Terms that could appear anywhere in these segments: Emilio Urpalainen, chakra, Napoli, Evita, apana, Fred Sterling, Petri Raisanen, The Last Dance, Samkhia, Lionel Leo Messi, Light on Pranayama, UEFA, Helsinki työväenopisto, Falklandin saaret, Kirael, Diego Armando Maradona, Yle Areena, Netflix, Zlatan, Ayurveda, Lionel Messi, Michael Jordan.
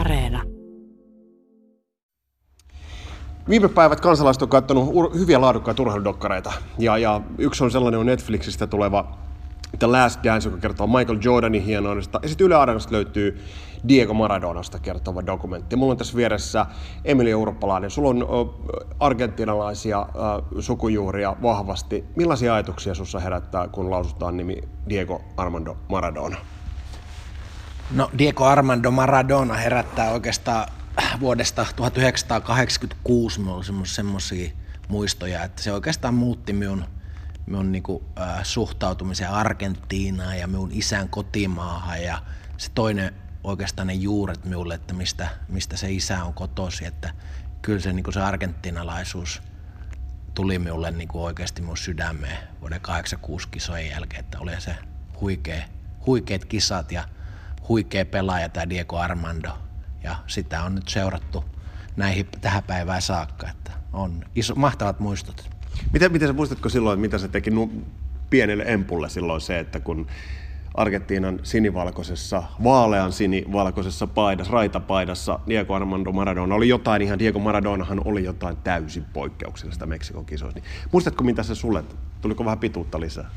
Areena. Viime päivät kansalaiset on katsonut hyviä laadukkaita urheiludokkareita. Ja yksi on sellainen on Netflixistä tuleva The Last Dance, joka kertoo Michael Jordanin hienoudesta. Ja sitten Yle Areenasta löytyy Diego Maradonasta kertova dokumentti. Mulla on tässä vieressä Emilio Urpalainen. Sulla on argentinalaisia sukujuuria vahvasti. Millaisia ajatuksia sussa herättää, kun lausutaan nimi Diego Armando Maradona? No, Diego Armando Maradona herättää oikeastaan vuodesta 1986 minulla semmoisia muistoja, että se oikeastaan muutti minun niinku, suhtautumisen Argentiinaan ja minun isän kotimaahan, ja se toinen oikeastaan ne juuret minulle, että mistä se isä on kotosi, että kyllä se, niinku, se argentinalaisuus tuli minulle niinku, oikeasti minun sydämeen vuoden 86 kisojen jälkeen, että oli se huikeat kisat ja huikea pelaaja tämä Diego Armando, ja sitä on nyt seurattu tähän päivään saakka, että on mahtavat muistot. Miten sä muistatko silloin, mitä se teki pienelle empulle silloin se, että kun Argentiinan sinivalkoisessa, vaalean sinivalkoisessa paidassa, raitapaidassa Diego Armando Maradona oli jotain ihan, Diego Maradonahan oli jotain täysin poikkeuksellista Meksikon kisoissa. Niin, muistatko mitä se sulle, tuliko vähän pituutta lisää?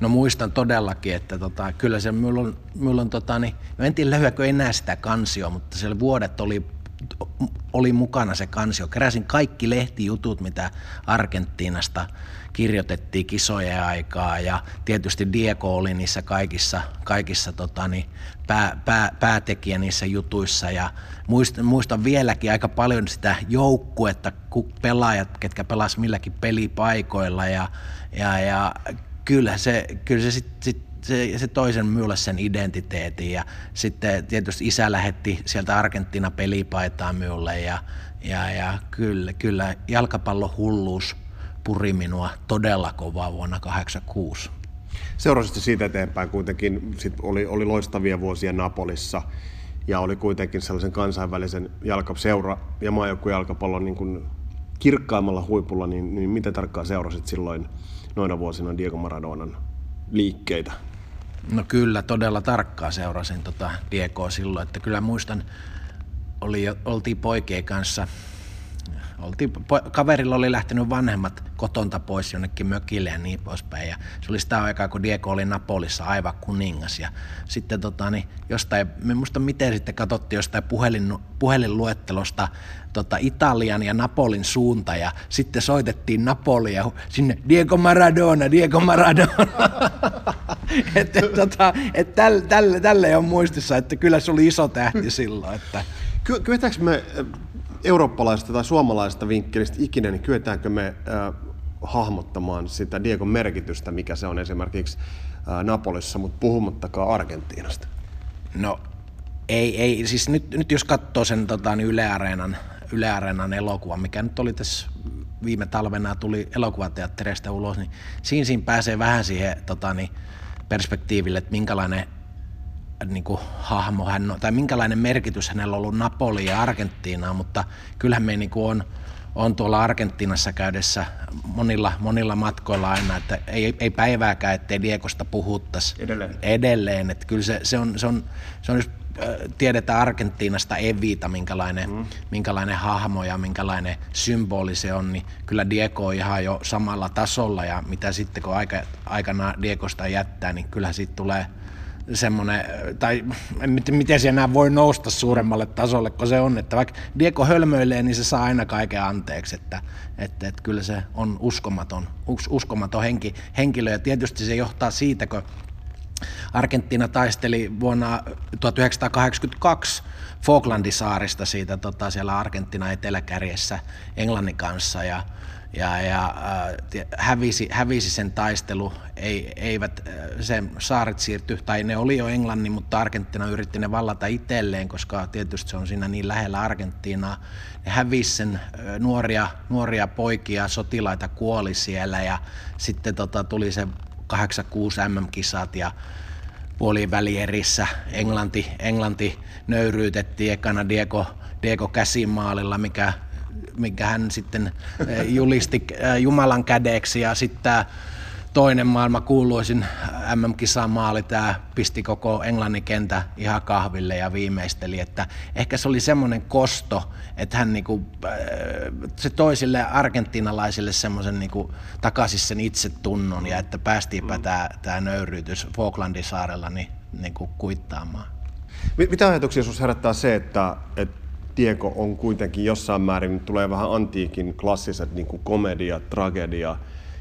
No muistan todellakin, että kyllä se minulla on en tiedä lyhyäkö enää sitä kansioa, mutta siellä vuodet oli mukana se kansio. Keräsin kaikki lehtijutut, mitä Argentiinasta kirjoitettiin kisojen aikaa, ja tietysti Diego oli niissä kaikissa päätekijä niissä jutuissa, ja muistan vieläkin aika paljon sitä joukkuetta, pelaajat, ketkä pelasivat milläkin pelipaikoilla, ja kyllä se toisen minulle sen identiteetin, ja sitten tietysti isä lähetti sieltä Argentiina pelipaitaa minulle, ja kyllä jalkapallohulluus puri minua todella kovaa vuonna 86. Seurasi siitä eteenpäin kuitenkin, sit oli loistavia vuosia Napolissa, ja oli kuitenkin sellaisen kansainvälisen jalkaseura ja maajoukkuejalkapallon niin kuin kirkkaimmalla huipulla, niin miten tarkkaan seurasit silloin noina vuosina Diego Maradonan liikkeitä? No kyllä, todella tarkkaan seurasin Diegoa silloin, että kyllä muistan, oltiin poikien kanssa, kaverilla oli lähtenyt vanhemmat kotonta pois jonnekin mökille ja niin poispäin, ja se oli sitä aikaa, kun Diego oli Napolissa aivan kuningas, ja sitten jostain, me muista miten sitten katsottiin jostain puhelinluettelosta Italian ja Napolin suunta, ja sitten soitettiin Napoliin ja sinne Diego Maradona. Tälle on muistissa, että kyllä se oli iso tähti silloin. Että. Kyetäänkö me eurooppalaisesta tai suomalaisesta vinkkelistä ikinä, niin kyetäänkö me hahmottamaan sitä Diegon merkitystä, mikä se on esimerkiksi Napolissa, mutta puhumattakaan Argentiinasta? No ei siis nyt jos katsoo sen Yle Areenan elokuva, mikä nyt oli tässä viime talvena, tuli elokuvateatterista ulos, niin siinä pääsee vähän siihen perspektiiville, että minkälainen niinku hahmo hän on, tai minkälainen merkitys hänellä on ollut Napoli ja Argentiinaan, mutta kyllähän me niinku on tuolla Argentiinassa käydessä monilla matkoilla aina, että ei päivääkään, ettei Diegosta puhuttaisi edelleen. Että kyllä se on, jos tiedetään Argentiinasta Evita, minkälainen hahmo ja minkälainen symboli se on, niin kyllä Diego on ihan jo samalla tasolla, ja mitä sitten kun aikanaan Diegosta jättää, niin kyllähän siitä tulee semmoinen, tai miten se enää voi nousta suuremmalle tasolle, kun se on, että vaikka Diego hölmöilee, niin se saa aina kaiken anteeksi, että kyllä se on uskomaton henkilö, ja tietysti se johtaa siitä, kun Argentiina taisteli vuonna 1982 Falklandisaarista siitä siellä Argentiinan eteläkärjessä Englannin kanssa, ja hävisi sen taistelu, se saaret siirtyi, tai ne oli jo Englanti, mutta Argentiina yritti ne vallata itselleen, koska tietysti se on siinä niin lähellä Argentiinaa. Ne hävisi sen, nuoria poikia, sotilaita kuoli siellä, ja sitten tuli se 86 MM-kisat, ja puolivälierissä Englanti nöyryytettiin ekana Diego käsimaalilla, mikä hän sitten julisti Jumalan kädeksi, ja sitten toinen maailman kuuluisin MM-kisan maali, tämä pisti koko Englannin kentän ihan kahville ja viimeisteli, että ehkä se oli semmoinen kosto, että hän niinku, se toi sille argentinalaisille semmoisen niinku takaisin sen itsetunnon ja että päästiinpä tämä nöyryytys Falklandin saarella niin, niinku kuittaamaan. Mitä ajatuksia sinussa herättää se, että Diego on kuitenkin jossain määrin, tulee vähän antiikin klassiset niin kuin komedia, tragedia,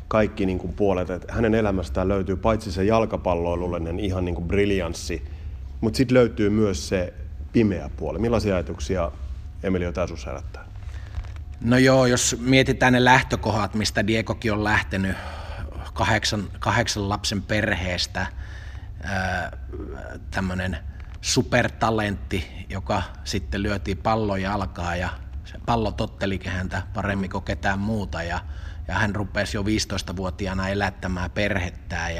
kaikki niin kuin puolet, että hänen elämästään löytyy paitsi se jalkapalloilullinen ihan niin kuin briljanssi, mutta sitten löytyy myös se pimeä puoli. Millaisia ajatuksia, Emilio, tämä sinussa herättää? No joo, jos mietitään ne lähtökohdat, mistä Diegokin on lähtenyt, kahdeksan lapsen perheestä, tämmöinen supertalentti, joka sitten lyötiin pallon jalkaa ja se pallo tottelikin häntä paremmin kuin ketään muuta ja hän rupesi jo 15-vuotiaana elättämään perhettään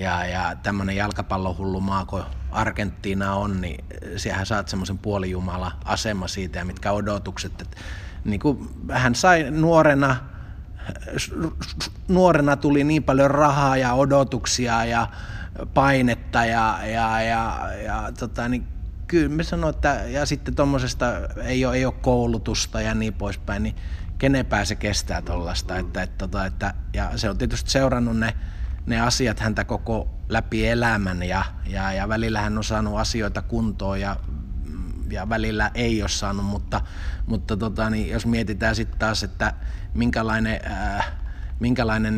ja tämmöinen jalkapallohullu maa kuin Argentiina on, niin siehän saat semmoisen puolijumala asema siitä ja mitkä odotukset. Et, niin kuin hän sai nuorena tuli niin paljon rahaa ja odotuksia ja painetta niin kyllä me sanon, että ja sitten tommosesta ei ole koulutusta ja niin poispäin, niin kenenpä se kestää tollasta, että ja se on tietysti seurannut ne asiat häntä koko läpi elämän ja välillä hän on saanut asioita kuntoon ja välillä ei ole saanut, mutta niin jos mietitään sitten taas, että minkälainen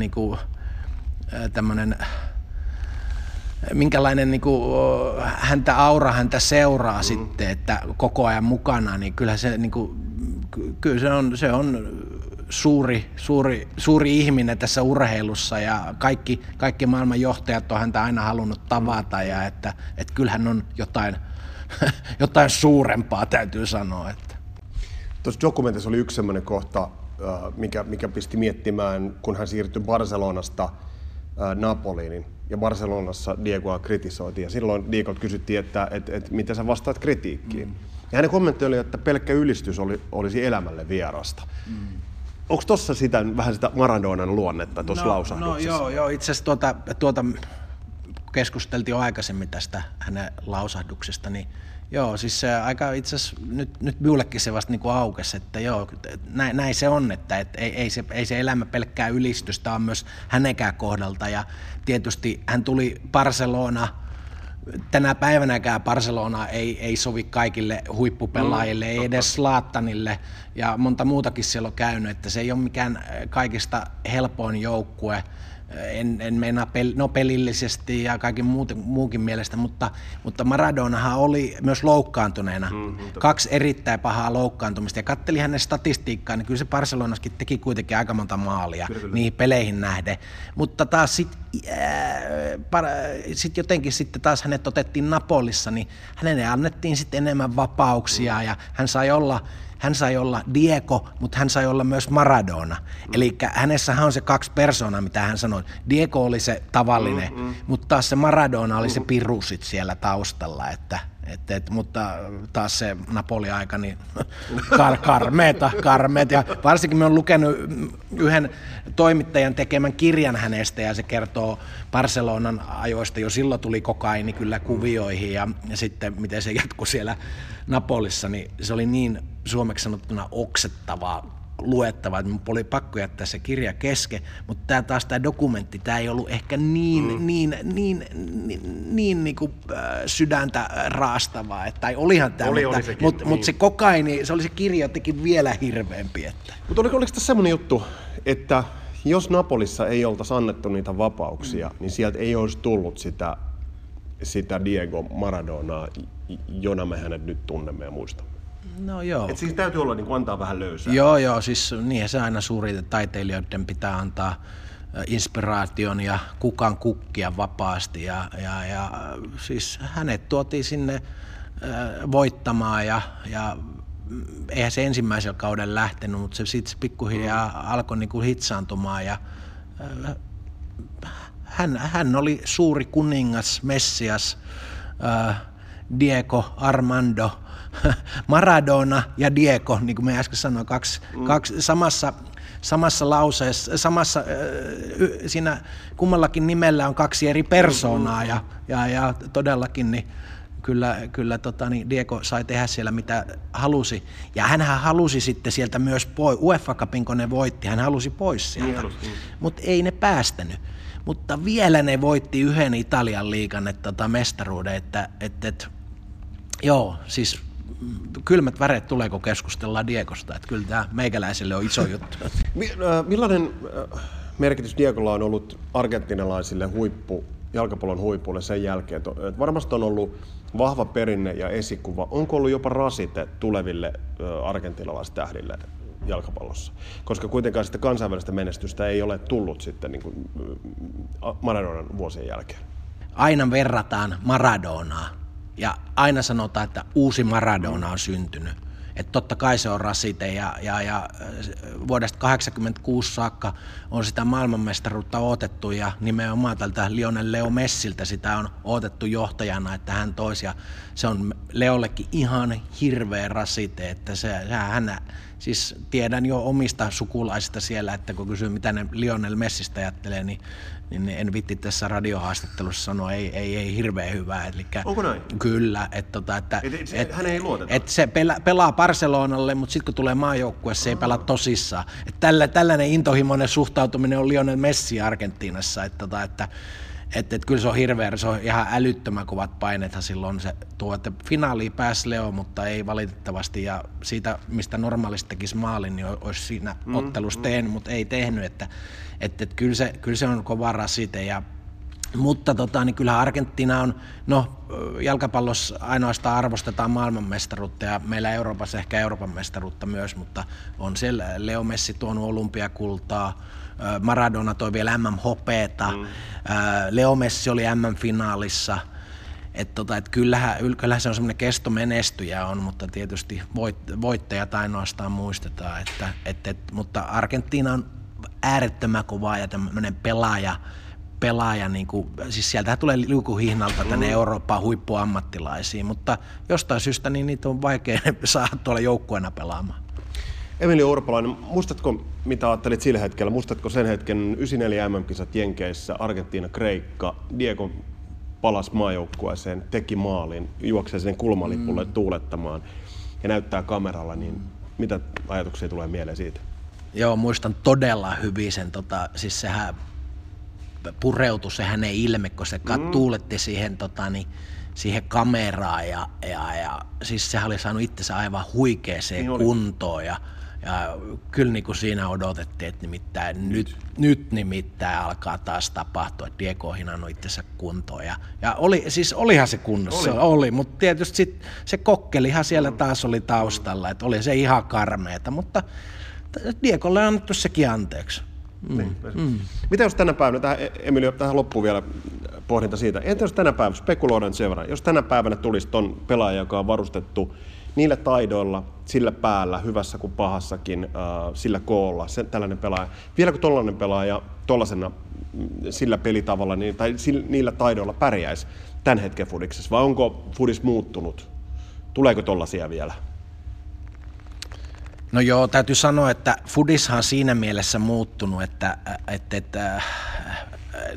niin kuin, häntä seuraa sitten, että koko ajan mukana, niin kyllä se niin kuin, se on suuri ihminen tässä urheilussa ja kaikki maailman johtajat on häntä aina halunnut tavata ja että kyllähän on jotain suurempaa, täytyy sanoa, että. Tuossa dokumentissa oli yksi sellainen kohta, mikä pisti miettimään, kun hän siirtyi Barcelonasta Napoliin. Ja Barcelonassa Diegoa kritisoitiin ja silloin Diegolta kysyttiin, että miten sä vastaat kritiikkiin. Ja hänen kommentti oli, että pelkkä ylistys olisi elämälle vierasta. Onko tuossa vähän sitä Maradonan luonnetta tuossa lausahduksessa? No joo, itse asiassa tuota keskusteltiin jo aikaisemmin tästä hänen lausahduksesta, niin joo, siis se aika itse asiassa nyt minullekin se vasta niinku aukesi, että joo, näin se on, että et ei se elämä pelkkää ylistystä on myös hänenkään kohdalta ja tietysti hän tuli Barcelona, tänä päivänäkään Barcelona ei sovi kaikille huippupelaajille, ei edes Zlatanille ja monta muutakin siellä on käynyt, että se ei ole mikään kaikista helpoin joukkue. En meinaa pelillisesti ja kaiken muukin mielestä, mutta Maradonahan oli myös loukkaantuneena. Kaksi erittäin pahaa loukkaantumista ja katteli hänen statistiikkaa, niin kyllä se Barcelonaskin teki kuitenkin aika monta maalia niihin peleihin nähden. Mutta taas sitten hänet otettiin Napolissa, niin hänelle annettiin sitten enemmän vapauksia ja hän sai olla Diego, mutta hän sai olla myös Maradona. Eli hänessähän on se kaksi persoonaa, mitä hän sanoi. Diego oli se tavallinen, mutta taas se Maradona oli se piru sit siellä taustalla. Mutta taas se Napoli-aika, niin karmeeta. Ja varsinkin me on lukenut yhden toimittajan tekemän kirjan hänestä ja se kertoo Barcelonan ajoista. Jo silloin tuli kokaini kyllä kuvioihin ja sitten miten se jatkui siellä Napolissa, niin se oli niin suomeksi sanottuna oksettavaa luettavaa, että minun oli pakko jättää se kirja kesken, mutta tämä dokumentti, tämä ei ollut ehkä niin sydäntä raastavaa, tai olihan tämä, mutta se kokaini, se oli se kirja jotenkin vielä hirveämpi. Mutta oliko tässä semmoinen juttu, että jos Napolissa ei oltaisi annettu niitä vapauksia, niin sieltä ei olisi tullut sitä Diego Maradonaa, jona me hänet nyt tunnemme ja muistamme? No joo. Et siis täytyy olla, niin kuin antaa vähän löysää. Joo, siis niinhän se aina suurin, että taiteilijoiden pitää antaa inspiraation ja kukan kukkia vapaasti. Ja siis hänet tuotiin sinne voittamaan ja eihän se ensimmäisellä kaudella lähtenyt, mutta se sitten pikkuhiljaa alkoi niin kuin hitsaantumaan ja hän oli suuri kuningas, messias, Diego Armando Maradona ja Diego, niin kuin me äsken sanoin, kaksi samassa samassa lauseessa, samassa, siinä kummallakin nimellä on kaksi eri persoonaa ja todellakin niin kyllä niin Diego sai tehdä siellä mitä halusi. Ja hänhän halusi sitten sieltä myös pois, UEFA Cupin kun ne voitti, hän halusi pois sieltä, mutta ei ne päästänyt. Mutta vielä ne voitti yhden Italian liigan mestaruuden, että joo, siis kylmät väreet tulee, kun keskustellaan Diegosta, että kyllä tämä meikäläiselle on iso juttu. Millainen merkitys Diegolla on ollut argentinalaisille jalkapallon huipulle sen jälkeen? Että varmasti on ollut vahva perinne ja esikuva. Onko ollut jopa rasite tuleville argentinalaistähdille jalkapallossa? Koska kuitenkaan sitä kansainvälistä menestystä ei ole tullut sitten niin kuin Maradonan vuosien jälkeen. Aina verrataan Maradonaa ja aina sanotaan, että uusi Maradona on syntynyt. Että totta kai se on rasite ja vuodesta 1986 saakka on sitä maailmanmestaruutta odotettu ja nimenomaan tältä Lionel Leo Messiltä sitä on odotettu johtajana, että hän toisi ja se on Leollekin ihan hirveä rasite, että hän, siis tiedän jo omista sukulaisista siellä, että kun kysyy mitä ne Lionel Messistä ajattelee, niin en vitti tässä radiohaastattelussa sanoa, ei hirveän hyvää. Elikkä, onko näin? Kyllä. Hän ei luoteta. Se pelaa Barcelonalle, mutta sitten kun tulee maajoukkue, se ei pelaa tosissaan. Tällainen intohimoinen suhtautuminen on Lionel Messi Argentiinassa. Kyllä se on hirveä, se on ihan älyttömän kovat painethan silloin se tuo, että finaaliin pääsi Leo, mutta ei valitettavasti ja siitä mistä normaalisti tekisi maalin, niin olisi siinä ottelussa tehnyt, mutta ei tehnyt, että kyllä se on kova rasite ja mutta niin kyllähän Argentiina on, jalkapallossa ainoastaan arvostetaan maailmanmestaruutta ja meillä Euroopassa ehkä Euroopan mestaruutta myös, mutta on siellä Leo Messi tuonut olympiakultaa, Maradona toi vielä MM-hopeeta, Leo Messi oli MM-finaalissa, että kyllähän se on semmoinen kestomenestyjä on, mutta tietysti voittajat ainoastaan muistetaan, mutta Argentiina on äärettömän kovaa ja tämmöinen pelaaja niin kuin, siis sieltähän tulee liukuhihnalta tänne Eurooppaan huippuammattilaisiin, mutta jostain syystä niin niitä on vaikea saada tuolla joukkueena pelaamaan. Emilio Urpalainen, muistatko mitä ajattelit sillä hetkellä? Muistatko sen hetken 94 MM-kisat Jenkeissä, Argentiina-Kreikka, Diego palasi maajoukkueeseen, teki maalin, juoksee sen kulmalipulle tuulettamaan ja näyttää kameralla, niin mitä ajatuksia tulee mieleen siitä? Joo, muistan todella hyvin sen, siis sehän pureutui se hänen ilme, kun se tuuletti siihen, siihen kameraan ja siis sehän oli saanut itsensä aivan huikeeseen kuntoon ja kyllä niin kuin siinä odotettiin, että nimittäin nyt nimittäin alkaa taas tapahtua, että Diego on hinannut itsensä kuntoon ja olihan se kunnossa, oli, mutta tietysti sit se kokkelihan siellä taas oli taustalla, että oli se ihan karmeeta, mutta Diegolle on annettu sekin anteeksi. Mitä jos tänä päivänä, Emilio, tähän loppuun vielä pohdinta siitä, entä jos tänä päivänä, spekuloidaan sen verran, jos tänä päivänä tulisi ton pelaaja, joka on varustettu niillä taidoilla, sillä päällä, hyvässä kuin pahassakin, sillä koolla, tällainen pelaaja, vielä kun tollainen pelaaja tollasena sillä pelitavalla tai niillä taidoilla pärjäisi tämän hetken fudiksessa, vai onko fudis muuttunut? Tuleeko tollaisia vielä? No joo, täytyy sanoa, että fudishan siinä mielessä muuttunut, että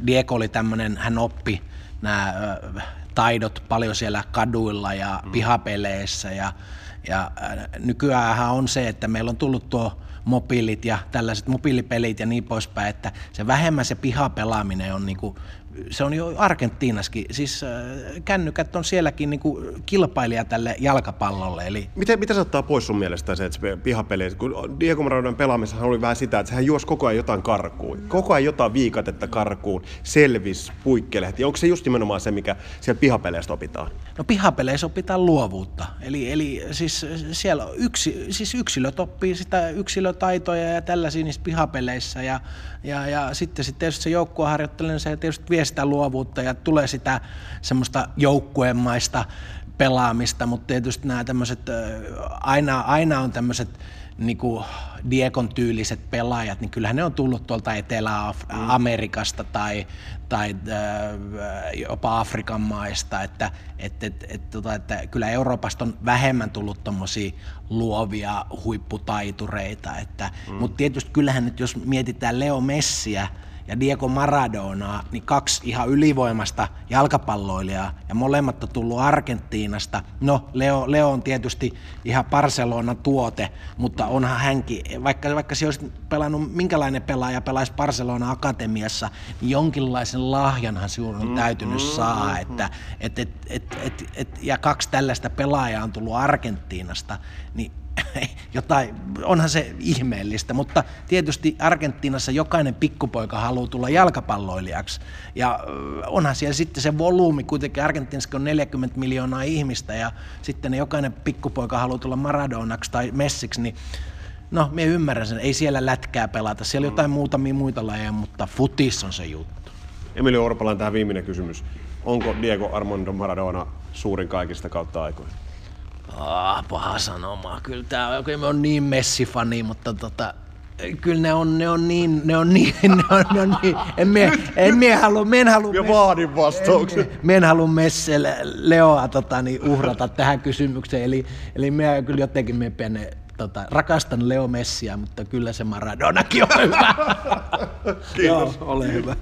Diego oli tämmöinen, hän oppi nämä taidot paljon siellä kaduilla ja pihapeleissä ja nykyäänhän on se, että meillä on tullut tuo mobiilit ja tällaiset mobiilipelit ja niin poispäin, että se vähemmän se pihapelaaminen on niinku, se on jo Argentiinassakin, siis kännykät on sielläkin niinku kilpailija tälle jalkapallolle. Eli mitä se ottaa pois sun mielestä se, että se pihapeli, kun Diego Maradonan pelaamisessahan oli vähän sitä, että hän juosi koko ajan jotain karkuun, koko ajan jotain viikatetta karkuun, selvis, puikkelehti. Onko se just nimenomaan se, mikä siellä pihapeleissä opitaan? No pihapeleissä opitaan luovuutta, eli siis siellä yksilöt oppii sitä yksilötaitoja ja tällaisia niissä pihapeleissä ja sitten tietysti se joukkue harjoittelee, se tietysti vie sitä luovuutta ja tulee sitä semmoista joukkueenmaista pelaamista, mutta tietysti nämä tämmöiset, aina on tämmöiset niinku Diegon tyyliset pelaajat, niin kyllähän ne on tullut tuolta Etelä-Amerikasta tai jopa Afrikan maista, että kyllä Euroopasta on vähemmän tullut tommosia luovia huipputaitureita, mutta tietysti kyllähän nyt jos mietitään Leo Messiä ja Diego Maradonaa, niin kaksi ihan ylivoimasta jalkapalloilijaa ja molemmat on tullut Argentiinasta. No, Leo on tietysti ihan Barcelonan tuote, mutta onhan hänkin, vaikka se olisi pelannut, minkälainen pelaaja pelaisi Barcelona Akatemiassa, niin jonkinlaisen lahjanhan sinun on täytynyt saada. Ja kaksi tällaista pelaajaa on tullut Argentiinasta, niin jotain, onhan se ihmeellistä, mutta tietysti Argentiinassa jokainen pikkupoika haluaa tulla jalkapalloilijaksi ja onhan siellä sitten se volyymi, kuitenkin Argentiinassa on 40 miljoonaa ihmistä ja sitten jokainen pikkupoika haluaa tulla Maradonaksi tai Messiksi, niin no, minä ymmärrän sen, ei siellä lätkää pelata, siellä jotain muutamia muita lajeja, mutta futis on se juttu. Emilio Urpalainen, tähän viimeinen kysymys. Onko Diego Armando Maradona suurin kaikista kautta aikoina? Paha sanomaa. Kyllä tämä on niin Messi-fani, mutta kyllä ne on niin. En halua Messi Leoa uhrata tähän kysymykseen. Eli minä kyllä jotenkin rakastan Leo Messiä, mutta kyllä se Maradonakin on hyvä. Kiitos. Joo, ole hyvä.